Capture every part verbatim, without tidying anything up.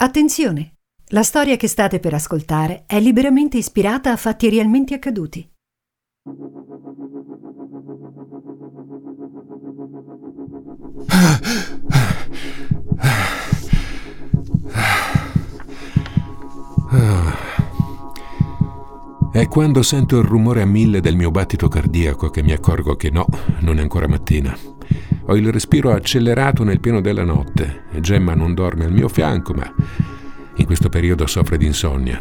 Attenzione! La storia che state per ascoltare è liberamente ispirata a fatti realmente accaduti. È quando sento il rumore a mille del mio battito cardiaco che mi accorgo che no, non è ancora mattina. Ho il respiro accelerato nel pieno della notte. Gemma non dorme al mio fianco, ma in questo periodo soffre di insonnia.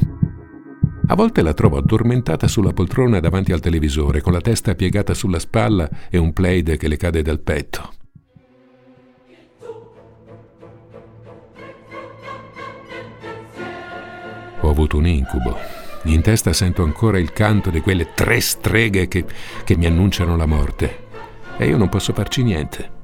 A volte la trovo addormentata sulla poltrona davanti al televisore, con la testa piegata sulla spalla e un plaid che le cade dal petto. Ho avuto un incubo. In testa sento ancora il canto di quelle tre streghe che, che mi annunciano la morte. E io non posso farci niente.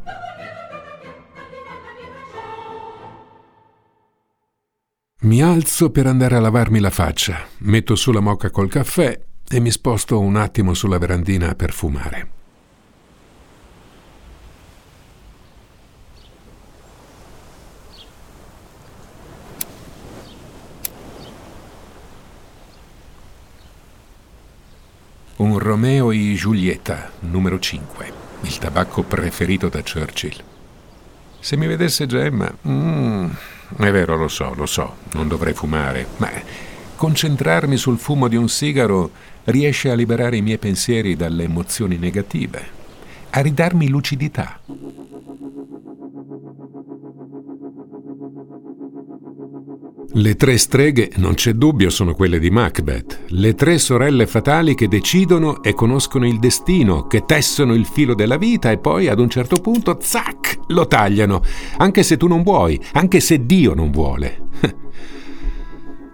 Mi alzo per andare a lavarmi la faccia, metto su la moka col caffè e mi sposto un attimo sulla verandina per fumare. Un Romeo e Giulietta, numero cinque, il tabacco preferito da Churchill. Se mi vedesse Gemma... Mm, è vero, lo so, lo so, non dovrei fumare, ma concentrarmi sul fumo di un sigaro riesce a liberare i miei pensieri dalle emozioni negative, a ridarmi lucidità. Le tre streghe, non c'è dubbio, sono quelle di Macbeth, le tre sorelle fatali che decidono e conoscono il destino, che tessono il filo della vita e poi ad un certo punto, zac! Lo tagliano, anche se tu non vuoi, anche se Dio non vuole.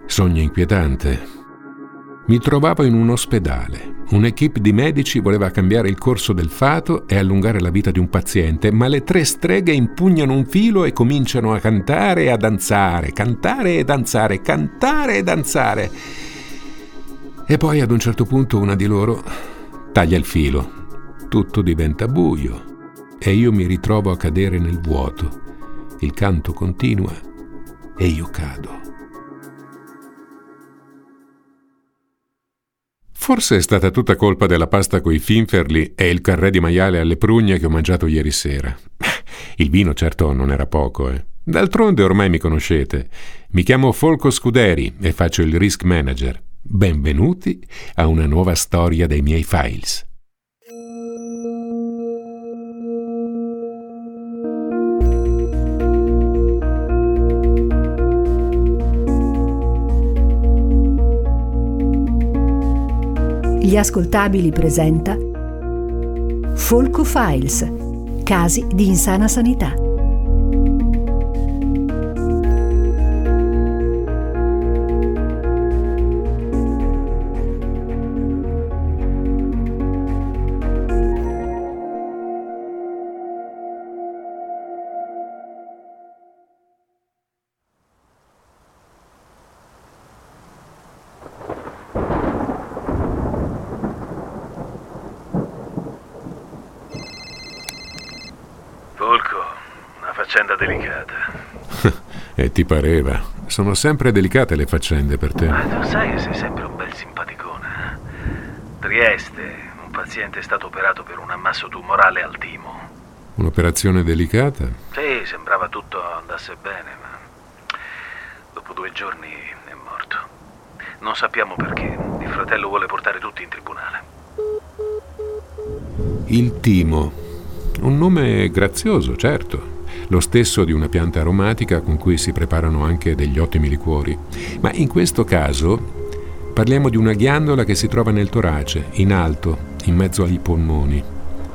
Sogno inquietante. Mi trovavo in un ospedale. Un'equipe di medici voleva cambiare il corso del fato e allungare la vita di un paziente, ma le tre streghe impugnano un filo e cominciano a cantare e a danzare, cantare e danzare, cantare e danzare. E poi ad un certo punto una di loro taglia il filo. Tutto diventa buio. E io mi ritrovo a cadere nel vuoto. Il canto continua e io cado. Forse è stata tutta colpa della pasta coi finferli e il carré di maiale alle prugne che ho mangiato ieri sera. Il vino certo non era poco, eh. D'altronde ormai mi conoscete. Mi chiamo Folco Scuderi e faccio il risk manager. Benvenuti a una nuova storia dei miei files. Gli Ascoltabili presenta Folco Files, casi di insana sanità. Faccenda delicata. E ti pareva? Sono sempre delicate le faccende per te. Ma tu sai che sei sempre un bel simpaticone. Trieste, un paziente è stato operato per un ammasso tumorale al timo. Un'operazione delicata? Sì, sembrava tutto andasse bene, ma dopo due giorni è morto. Non sappiamo perché. Il fratello vuole portare tutti in tribunale. Il timo. Un nome grazioso, certo. Lo stesso di una pianta aromatica con cui si preparano anche degli ottimi liquori. Ma in questo caso parliamo di una ghiandola che si trova nel torace, in alto, in mezzo ai polmoni.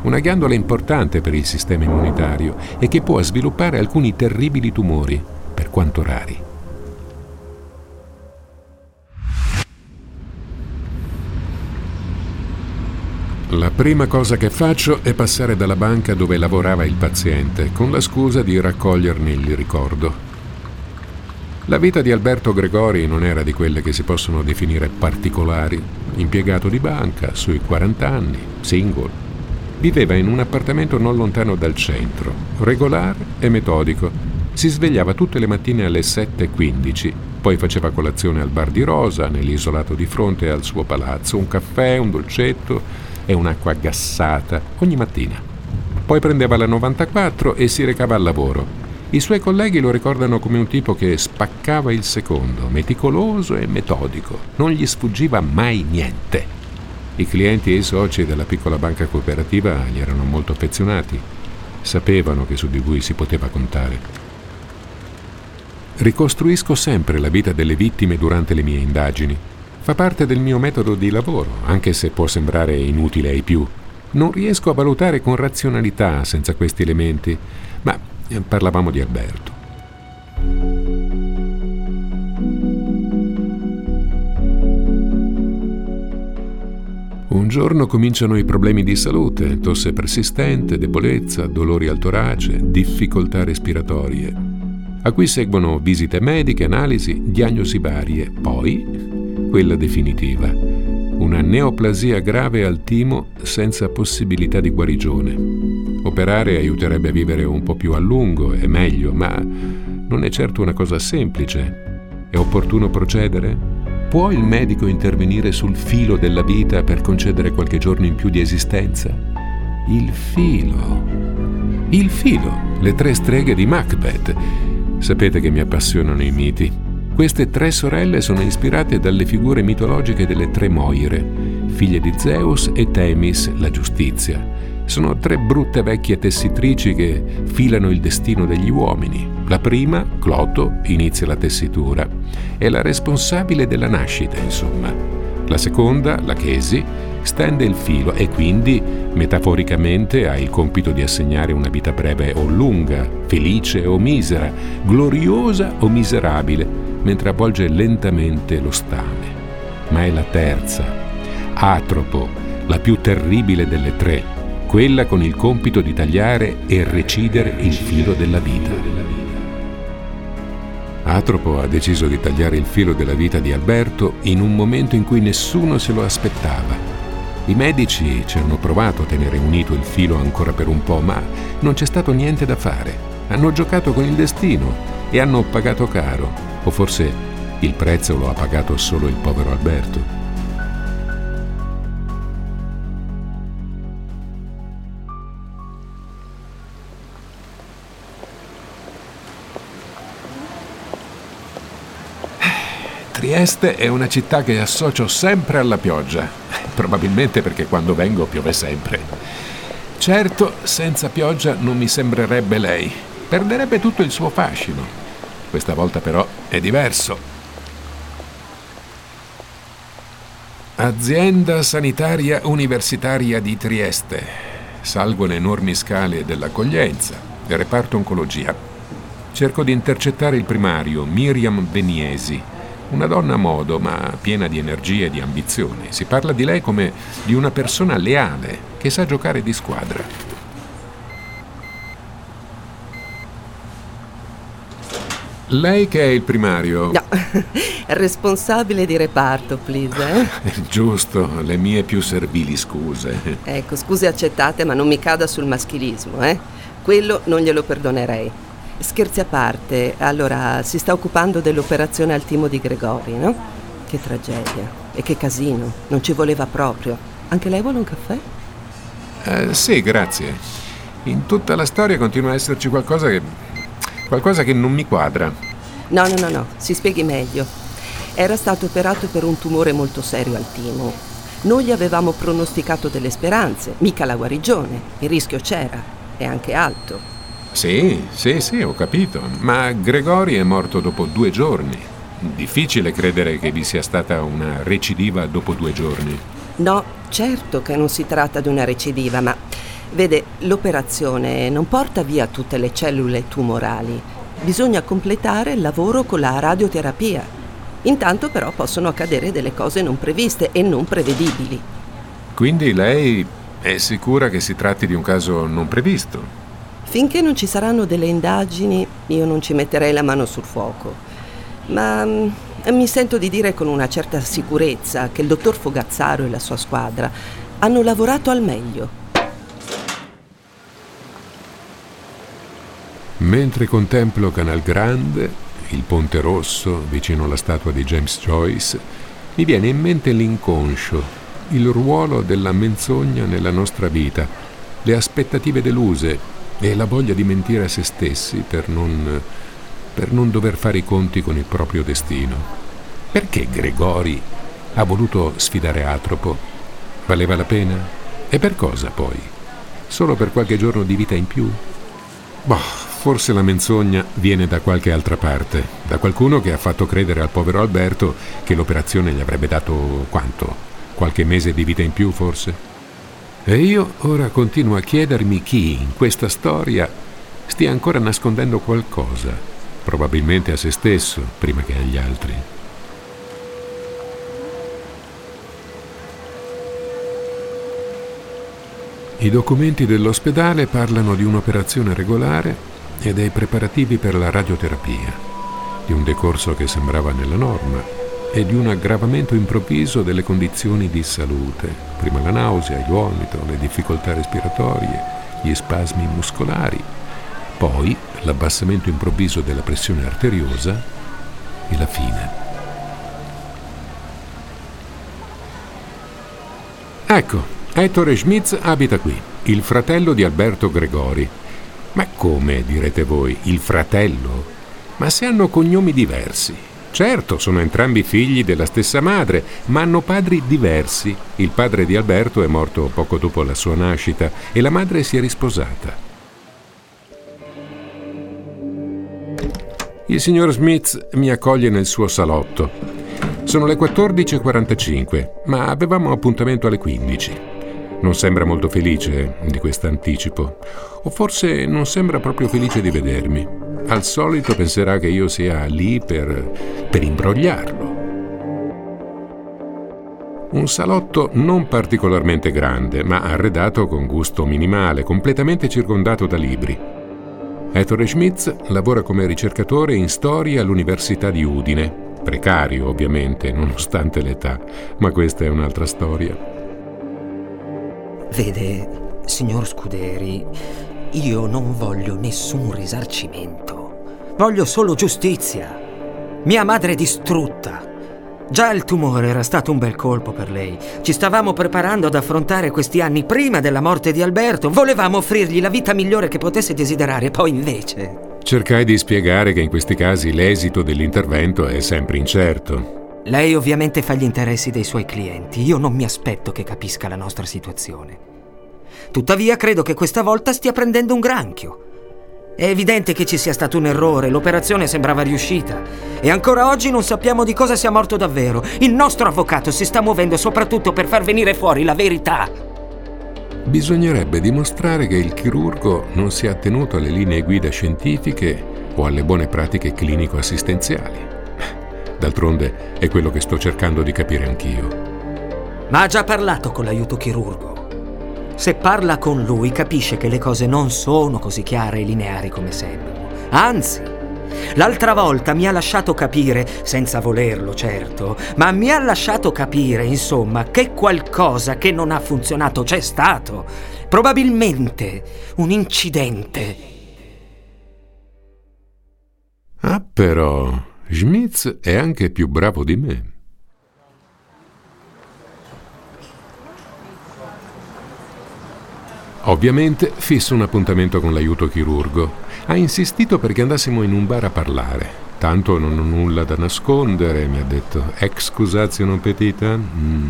Una ghiandola importante per il sistema immunitario e che può sviluppare alcuni terribili tumori, per quanto rari. La prima cosa che faccio è passare dalla banca dove lavorava il paziente, con la scusa di raccoglierne il ricordo. La vita di Alberto Gregori non era di quelle che si possono definire particolari. Impiegato di banca, sui quaranta anni, single. Viveva in un appartamento non lontano dal centro, regolare e metodico, Si svegliava tutte le mattine alle sette e quindici, poi faceva colazione al bar di Rosa, nell'isolato di fronte al suo palazzo, un caffè, un dolcetto e un'acqua gassata ogni mattina. Poi prendeva la novantaquattro e si recava al lavoro. I suoi colleghi lo ricordano come un tipo che spaccava il secondo, meticoloso e metodico, non gli sfuggiva mai niente. I clienti e i soci della piccola banca cooperativa gli erano molto affezionati, sapevano che su di lui si poteva contare. Ricostruisco sempre la vita delle vittime durante le mie indagini. Fa parte del mio metodo di lavoro, anche se può sembrare inutile ai più. Non riesco a valutare con razionalità senza questi elementi, ma parlavamo di Alberto. Un giorno cominciano i problemi di salute, tosse persistente, debolezza, dolori al torace, difficoltà respiratorie. A cui seguono visite mediche, analisi, diagnosi varie, poi quella definitiva, una neoplasia grave al timo senza possibilità di guarigione. Operare aiuterebbe a vivere un po' più a lungo e meglio, ma non è certo una cosa semplice. È opportuno procedere? Può il medico intervenire sul filo della vita per concedere qualche giorno in più di esistenza? Il filo. Il filo, le tre streghe di Macbeth. Sapete che mi appassionano i miti. Queste tre sorelle sono ispirate dalle figure mitologiche delle tre Moire, figlie di Zeus e Temis, la giustizia. Sono tre brutte vecchie tessitrici che filano il destino degli uomini. La prima, Cloto, inizia la tessitura. È la responsabile della nascita, insomma. La seconda, la Chesi, stende il filo e quindi, metaforicamente, ha il compito di assegnare una vita breve o lunga, felice o misera, gloriosa o miserabile, mentre avvolge lentamente lo stame. Ma è la terza, Atropo, la più terribile delle tre, quella con il compito di tagliare e recidere il filo della vita. Atropo ha deciso di tagliare il filo della vita di Alberto in un momento in cui nessuno se lo aspettava. I medici ci hanno provato a tenere unito il filo ancora per un po', ma non c'è stato niente da fare. Hanno giocato con il destino e hanno pagato caro, o forse il prezzo lo ha pagato solo il povero Alberto. Trieste è una città che associo sempre alla pioggia, probabilmente perché quando vengo piove sempre. Certo, senza pioggia non mi sembrerebbe lei, perderebbe tutto il suo fascino. Questa volta però è diverso. Azienda sanitaria universitaria di Trieste. Salgo le enormi scale dell'accoglienza, del reparto oncologia. Cerco di intercettare il primario, Miriam Beniesi. Una donna a modo, ma piena di energie e di ambizioni. Si parla di lei come di una persona leale, che sa giocare di squadra. Lei che è il primario? No, responsabile di reparto, please. Eh? Giusto, le mie più servili scuse. Ecco, scuse accettate, ma non mi cada sul maschilismo, eh? Quello non glielo perdonerei. Scherzi a parte, allora si sta occupando dell'operazione al timo di Gregori, no? Che tragedia e che casino, non ci voleva proprio. Anche lei vuole un caffè? Eh, sì, grazie. In tutta la storia continua a esserci qualcosa che... qualcosa che non mi quadra. No, no, no, no, si spieghi meglio. Era stato operato per un tumore molto serio al timo. Noi gli avevamo pronosticato delle speranze, mica la guarigione, il rischio c'era, è anche alto. Sì, sì, sì, ho capito, ma Gregori è morto dopo due giorni. Difficile credere che vi sia stata una recidiva dopo due giorni. No, certo che non si tratta di una recidiva, ma vede, l'operazione non porta via tutte le cellule tumorali. Bisogna completare il lavoro con la radioterapia. Intanto però possono accadere delle cose non previste e non prevedibili. Quindi lei è sicura che si tratti di un caso non previsto? Finché non ci saranno delle indagini, io non ci metterei la mano sul fuoco. Ma mm, mi sento di dire con una certa sicurezza che il dottor Fogazzaro e la sua squadra hanno lavorato al meglio. Mentre contemplo Canal Grande, il Ponte Rosso vicino alla statua di James Joyce, mi viene in mente l'inconscio, il ruolo della menzogna nella nostra vita, le aspettative deluse e la voglia di mentire a se stessi per non, per non dover fare i conti con il proprio destino. Perché Gregori ha voluto sfidare Atropo? Valeva la pena? E per cosa poi? Solo per qualche giorno di vita in più? Boh! Forse la menzogna viene da qualche altra parte, da qualcuno che ha fatto credere al povero Alberto che l'operazione gli avrebbe dato quanto? Qualche mese di vita in più, forse? E io ora continuo a chiedermi chi in questa storia stia ancora nascondendo qualcosa, probabilmente a se stesso, prima che agli altri. I documenti dell'ospedale parlano di un'operazione regolare e dei preparativi per la radioterapia, di un decorso che sembrava nella norma e di un aggravamento improvviso delle condizioni di salute, prima la nausea, il vomito, le difficoltà respiratorie, gli spasmi muscolari, poi l'abbassamento improvviso della pressione arteriosa e la fine. Ecco, Ettore Schmitz abita qui, il fratello di Alberto Gregori. Ma come, direte voi, il fratello? Ma se hanno cognomi diversi. Certo, sono entrambi figli della stessa madre, ma hanno padri diversi. Il padre di Alberto è morto poco dopo la sua nascita e la madre si è risposata. Il signor Schmitz mi accoglie nel suo salotto. Sono le quattordici e quarantacinque, ma avevamo appuntamento alle quindici. Non sembra molto felice di quest'anticipo, o forse non sembra proprio felice di vedermi. Al solito penserà che io sia lì per, per imbrogliarlo. Un salotto non particolarmente grande, ma arredato con gusto minimale, completamente circondato da libri. Ettore Schmitz lavora come ricercatore in storia all'Università di Udine, precario ovviamente, nonostante l'età, ma questa è un'altra storia. Vede, signor Scuderi, io non voglio nessun risarcimento. Voglio solo giustizia. Mia madre è distrutta. Già il tumore era stato un bel colpo per lei. Ci stavamo preparando ad affrontare questi anni prima della morte di Alberto. Volevamo offrirgli la vita migliore che potesse desiderare, poi invece... Cercai di spiegare che in questi casi l'esito dell'intervento è sempre incerto. Lei ovviamente fa gli interessi dei suoi clienti. Io non mi aspetto che capisca la nostra situazione. Tuttavia credo che questa volta stia prendendo un granchio. È evidente che ci sia stato un errore, l'operazione sembrava riuscita e ancora oggi non sappiamo di cosa sia morto davvero. Il nostro avvocato si sta muovendo soprattutto per far venire fuori la verità. Bisognerebbe dimostrare che il chirurgo non si è attenuto alle linee guida scientifiche o alle buone pratiche clinico-assistenziali. D'altronde è quello che sto cercando di capire anch'io. Ma ha già parlato con l'aiuto chirurgo. Se parla con lui capisce che le cose non sono così chiare e lineari come sembrano. Anzi, l'altra volta mi ha lasciato capire, senza volerlo certo, ma mi ha lasciato capire, insomma, che qualcosa che non ha funzionato c'è stato. Probabilmente un incidente. Ah, però... Schmitz è anche più bravo di me. Ovviamente fisso un appuntamento con l'aiuto chirurgo. Ha insistito perché andassimo in un bar a parlare. Tanto non ho nulla da nascondere, mi ha detto. Excusatio non petita. Mm.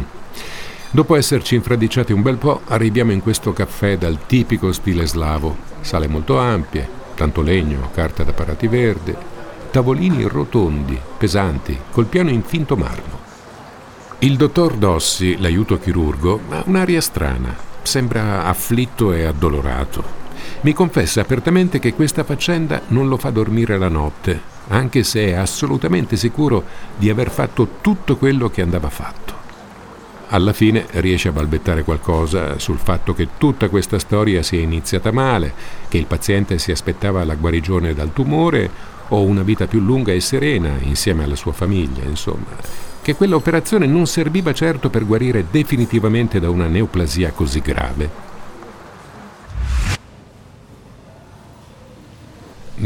Dopo esserci infradiciati un bel po', arriviamo in questo caffè dal tipico stile slavo. Sale molto ampie, tanto legno, carta da parati verde... Tavolini rotondi, pesanti, col piano in finto marmo. Il dottor Dossi, l'aiuto chirurgo, ha un'aria strana, sembra afflitto e addolorato. Mi confessa apertamente che questa faccenda non lo fa dormire la notte, anche se è assolutamente sicuro di aver fatto tutto quello che andava fatto. Alla fine riesce a balbettare qualcosa sul fatto che tutta questa storia sia iniziata male, che il paziente si aspettava la guarigione dal tumore o una vita più lunga e serena insieme alla sua famiglia, insomma, che quella operazione non serviva certo per guarire definitivamente da una neoplasia così grave.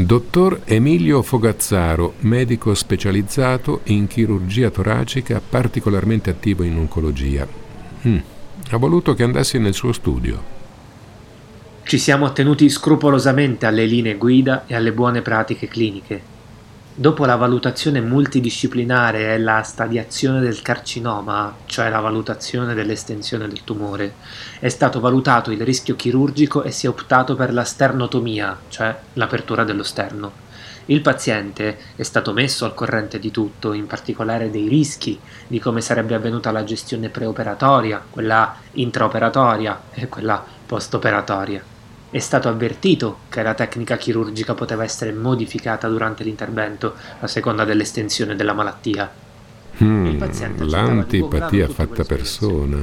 Dottor Emilio Fogazzaro, medico specializzato in chirurgia toracica, particolarmente attivo in oncologia. Mm. Ha voluto che andassi nel suo studio. Ci siamo attenuti scrupolosamente alle linee guida e alle buone pratiche cliniche. Dopo la valutazione multidisciplinare e la stadiazione del carcinoma, cioè la valutazione dell'estensione del tumore, è stato valutato il rischio chirurgico e si è optato per la sternotomia, cioè l'apertura dello sterno. Il paziente è stato messo al corrente di tutto, in particolare dei rischi, di come sarebbe avvenuta la gestione preoperatoria, quella intraoperatoria e quella postoperatoria. È stato avvertito che la tecnica chirurgica poteva essere modificata durante l'intervento a seconda dell'estensione della malattia. Mm, l'antipatia fatta persona.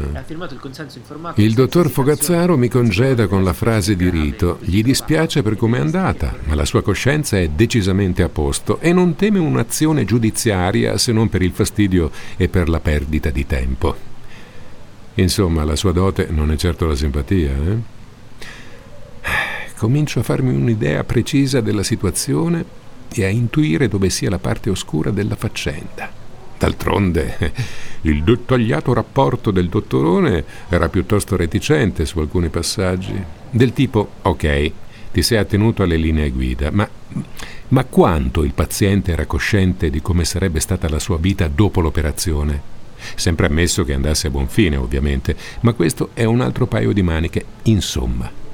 Il dottor Fogazzaro mi congeda con la frase di rito. Gli dispiace per come è andata, ma la sua coscienza è decisamente a posto e non teme un'azione giudiziaria se non per il fastidio e per la perdita di tempo. Insomma, la sua dote non è certo la simpatia, eh? Comincio a farmi un'idea precisa della situazione e a intuire dove sia la parte oscura della faccenda. D'altronde, il dettagliato rapporto del dottorone era piuttosto reticente su alcuni passaggi, del tipo, ok, ti sei attenuto alle linee guida, ma, ma quanto il paziente era cosciente di come sarebbe stata la sua vita dopo l'operazione? Sempre ammesso che andasse a buon fine, ovviamente, ma questo è un altro paio di maniche, insomma.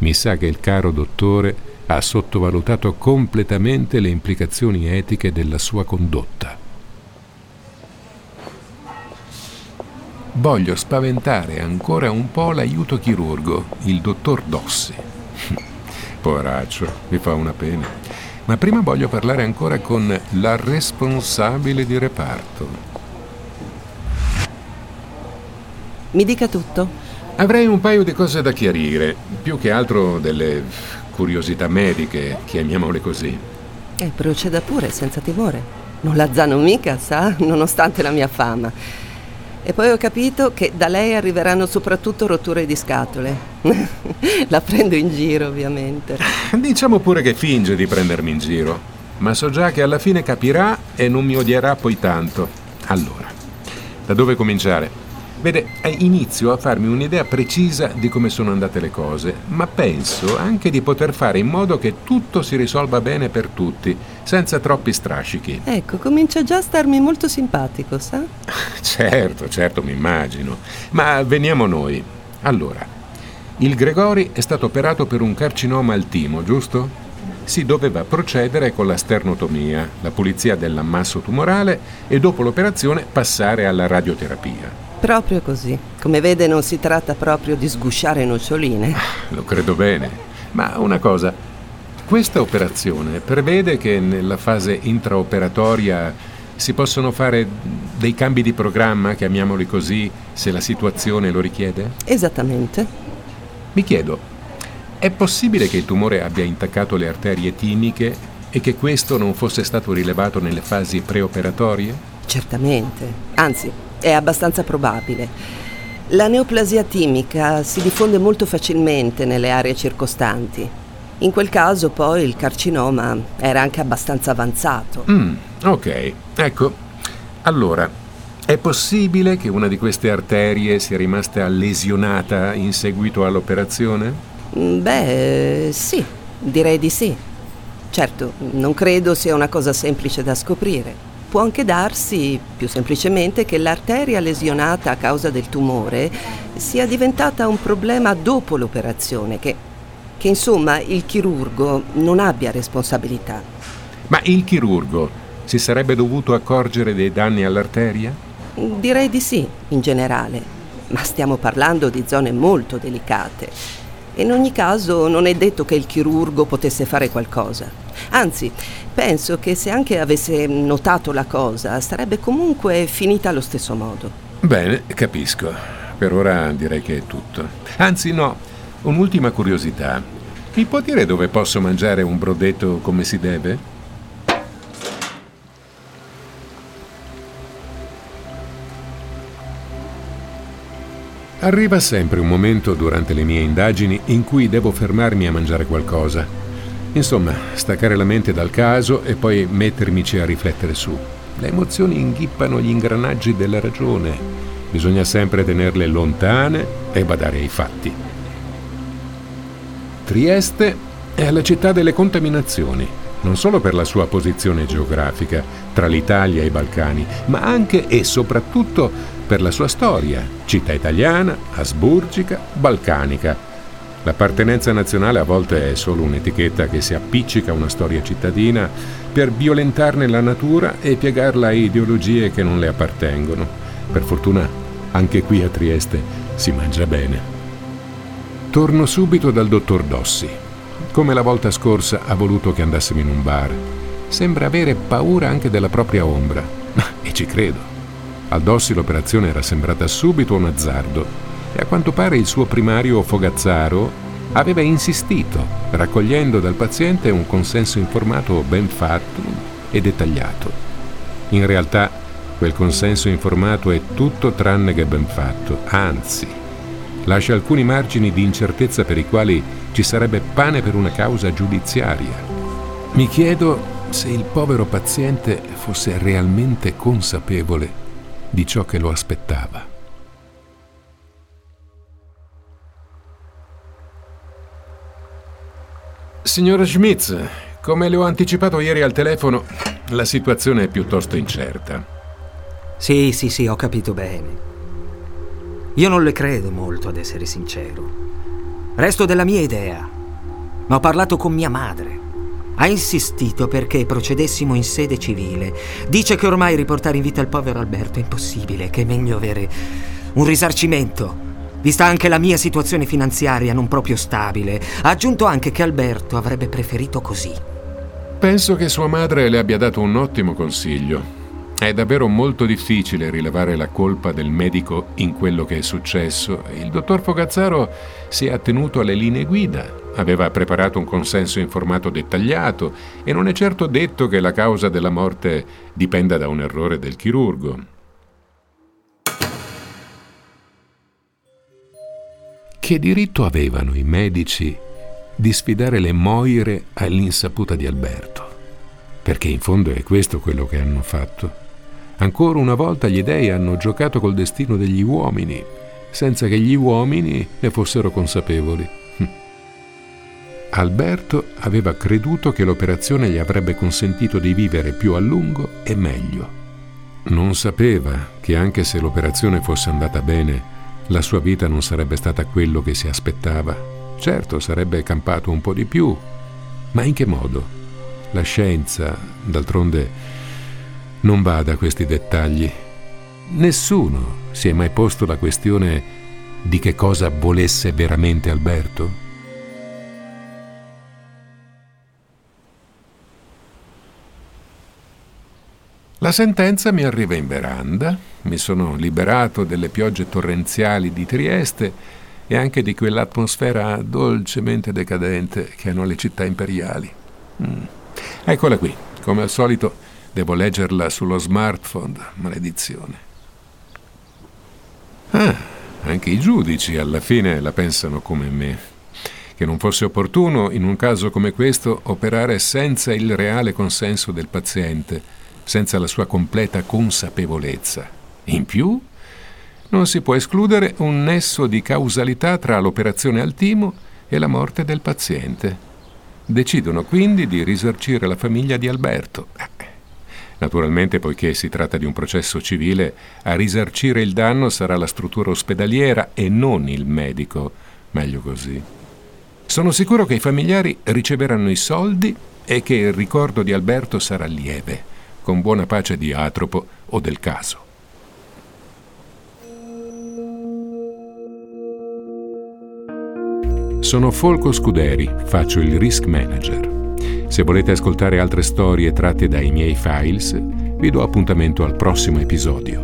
Mi sa che il caro dottore ha sottovalutato completamente le implicazioni etiche della sua condotta. Voglio spaventare ancora un po' l'aiuto chirurgo, il dottor Dossi. Poveraccio, mi fa una pena. Ma prima voglio parlare ancora con la responsabile di reparto. Mi dica tutto. Avrei un paio di cose da chiarire, più che altro delle curiosità mediche, chiamiamole così. E proceda pure, senza timore. Non la zanno mica, sa, nonostante la mia fama. E poi ho capito che da lei arriveranno soprattutto rotture di scatole. La prendo in giro, ovviamente. Diciamo pure che finge di prendermi in giro, ma so già che alla fine capirà e non mi odierà poi tanto. Allora, da dove cominciare? Vede, inizio a farmi un'idea precisa di come sono andate le cose, ma penso anche di poter fare in modo che tutto si risolva bene per tutti, senza troppi strascichi. Ecco, comincia già a starmi molto simpatico, sa? Certo, certo, mi immagino. Ma veniamo noi. Allora, il Gregori è stato operato per un carcinoma al timo, giusto? Si doveva procedere con la sternotomia, la pulizia dell'ammasso tumorale e dopo l'operazione passare alla radioterapia. Proprio così. Come vede non si tratta proprio di sgusciare noccioline. Lo credo bene. Ma una cosa, questa operazione prevede che nella fase intraoperatoria si possono fare dei cambi di programma, chiamiamoli così, se la situazione lo richiede? Esattamente. Mi chiedo, è possibile che il tumore abbia intaccato le arterie timiche e che questo non fosse stato rilevato nelle fasi preoperatorie? Certamente, anzi, è abbastanza probabile. La neoplasia timica si diffonde molto facilmente nelle aree circostanti. In quel caso poi il carcinoma era anche abbastanza avanzato. Mm, ok, ecco. Allora, è possibile che una di queste arterie sia rimasta lesionata in seguito all'operazione? Beh, sì, direi di sì. Certo, non credo sia una cosa semplice da scoprire. Può anche darsi, più semplicemente, che l'arteria lesionata a causa del tumore sia diventata un problema dopo l'operazione, che, che insomma il chirurgo non abbia responsabilità. Ma il chirurgo si sarebbe dovuto accorgere dei danni all'arteria? Direi di sì, in generale, ma stiamo parlando di zone molto delicate. In ogni caso non è detto che il chirurgo potesse fare qualcosa. Anzi, penso che se anche avesse notato la cosa, sarebbe comunque finita allo stesso modo. Bene, capisco. Per ora direi che è tutto. Anzi, no, un'ultima curiosità. Mi può dire dove posso mangiare un brodetto come si deve? Arriva sempre un momento durante le mie indagini in cui devo fermarmi a mangiare qualcosa. Insomma, staccare la mente dal caso e poi mettermici a riflettere su. Le emozioni inghippano gli ingranaggi della ragione. Bisogna sempre tenerle lontane e badare ai fatti. Trieste è la città delle contaminazioni, non solo per la sua posizione geografica tra l'Italia e i Balcani, ma anche e soprattutto per la sua storia, città italiana, asburgica, balcanica. L'appartenenza nazionale a volte è solo un'etichetta che si appiccica a una storia cittadina per violentarne la natura e piegarla a ideologie che non le appartengono. Per fortuna anche qui a Trieste si mangia bene. Torno subito dal dottor Dossi. Come la volta scorsa ha voluto che andassimo in un bar. Sembra avere paura anche della propria ombra. E ci credo. Al Dossi l'operazione era sembrata subito un azzardo e a quanto pare il suo primario Fogazzaro aveva insistito, raccogliendo dal paziente un consenso informato ben fatto e dettagliato. In realtà quel consenso informato è tutto tranne che ben fatto, anzi, lascia alcuni margini di incertezza per i quali ci sarebbe pane per una causa giudiziaria. Mi chiedo se il povero paziente fosse realmente consapevole di ciò che lo aspettava. Signora Schmitz, come le ho anticipato ieri al telefono, la situazione è piuttosto incerta. Sì, sì, sì, ho capito bene. Io non le credo molto, ad essere sincero. Resto della mia idea, ma ho parlato con mia madre. Ha insistito perché procedessimo in sede civile. Dice che ormai riportare in vita il povero Alberto è impossibile, che è meglio avere un risarcimento, vista anche la mia situazione finanziaria non proprio stabile. Ha aggiunto anche che Alberto avrebbe preferito così. Penso che sua madre le abbia dato un ottimo consiglio. È davvero molto difficile rilevare la colpa del medico in quello che è successo. Il dottor Fogazzaro si è attenuto alle linee guida, aveva preparato un consenso informato dettagliato e non è certo detto che la causa della morte dipenda da un errore del chirurgo. Che diritto avevano i medici di sfidare le moire all'insaputa di Alberto? Perché in fondo è questo quello che hanno fatto. Ancora una volta gli dei hanno giocato col destino degli uomini, senza che gli uomini ne fossero consapevoli. Alberto aveva creduto che l'operazione gli avrebbe consentito di vivere più a lungo e meglio. Non sapeva che anche se l'operazione fosse andata bene, la sua vita non sarebbe stata quello che si aspettava. Certo, sarebbe campato un po' di più, ma in che modo? La scienza, d'altronde, non bada a questi dettagli. Nessuno si è mai posto la questione di che cosa volesse veramente Alberto? La sentenza mi arriva in veranda. Mi sono liberato delle piogge torrenziali di Trieste e anche di quell'atmosfera dolcemente decadente che hanno le città imperiali. Mm. Eccola qui, come al solito. Devo leggerla sullo smartphone, maledizione. Ah, anche i giudici alla fine la pensano come me. Che non fosse opportuno, in un caso come questo, operare senza il reale consenso del paziente, senza la sua completa consapevolezza. In più, non si può escludere un nesso di causalità tra l'operazione al timo e la morte del paziente. Decidono quindi di risarcire la famiglia di Alberto. Naturalmente, poiché si tratta di un processo civile, a risarcire il danno sarà la struttura ospedaliera e non il medico. Meglio così. Sono sicuro che i familiari riceveranno i soldi e che il ricordo di Alberto sarà lieve, con buona pace di Atropo o del caso. Sono Folco Scuderi, faccio il risk manager. Se volete ascoltare altre storie tratte dai miei files, vi do appuntamento al prossimo episodio.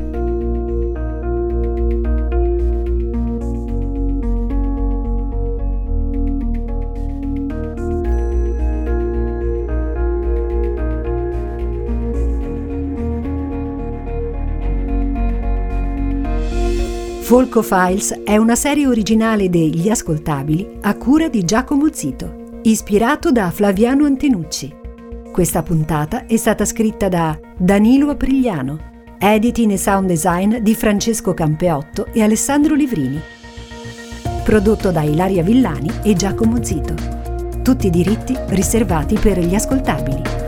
Folco Files è una serie originale degli Ascoltabili a cura di Giacomo Zito. ispirato da Flaviano Antenucci. Questa puntata è stata scritta da Danilo Aprigliano, editing e sound design di Francesco Campeotto e Alessandro Livrini. Prodotto da Ilaria Villani e Giacomo Zito. Tutti i diritti riservati per Gli Ascoltabili.